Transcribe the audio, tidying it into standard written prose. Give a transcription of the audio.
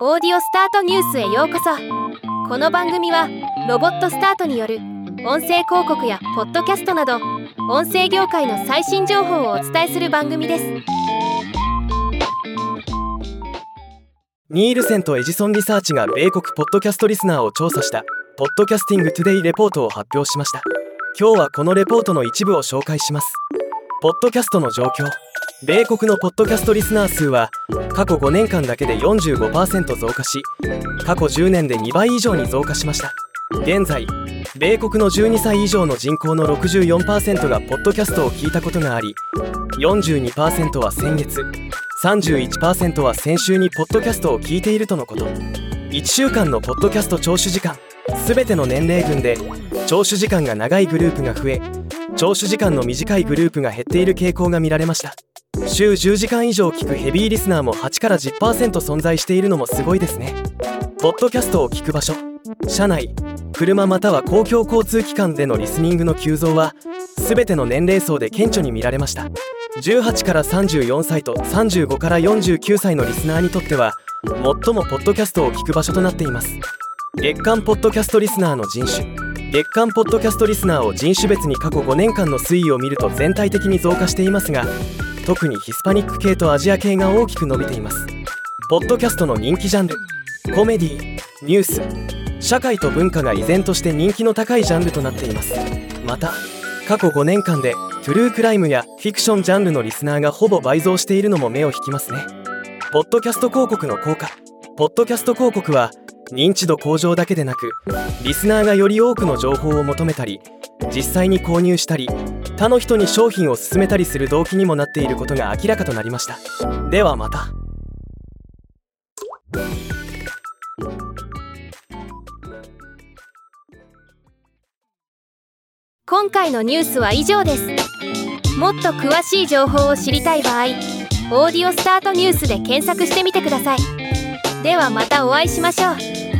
オーディオスタートニュースへようこそ。この番組はロボットスタートによる音声広告やポッドキャストなど音声業界の最新情報をお伝えする番組です。ニールセンとエジソンリサーチが米国ポッドキャストリスナーを調査したポッドキャスティングトゥデイレポートを発表しました。今日はこのレポートの一部を紹介します。ポッドキャストの状況。米国のポッドキャストリスナー数は過去5年間だけで 45% 増加し、過去10年で2倍以上に増加しました。現在、米国の12歳以上の人口の 64% がポッドキャストを聞いたことがあり、 42% は先月、 31% は先週にポッドキャストを聞いているとのこと。1週間のポッドキャスト聴取時間。全ての年齢群で聴取時間が長いグループが増え、聴取時間の短いグループが減っている傾向が見られました。週10時間以上聞くヘビーリスナーも8から 10% 存在しているのもすごいですね。ポッドキャストを聞く場所。車内、車または公共交通機関でのリスニングの急増は全ての年齢層で顕著に見られました。18から34歳と35から49歳のリスナーにとっては最もポッドキャストを聞く場所となっています。月間ポッドキャストリスナーの人種。月間ポッドキャストリスナーを人種別に過去5年間の推移を見ると全体的に増加していますが、特にヒスパニック系とアジア系が大きく伸びています。ポッドキャストの人気ジャンル。コメディ、ニュース、社会と文化が依然として人気の高いジャンルとなっています。また、過去5年間でトゥルークライムやフィクションジャンルのリスナーがほぼ倍増しているのも目を引きますね。ポッドキャスト広告の効果。ポッドキャスト広告は認知度向上だけでなく、リスナーがより多くの情報を求めたり、実際に購入したり、他の人に商品を勧めたりする動機にもなっていることが明らかとなりました。ではまた。今回のニュースは以上です。もっと詳しい情報を知りたい場合、オーディオスタートニュースで検索してみてください。ではまたお会いしましょう。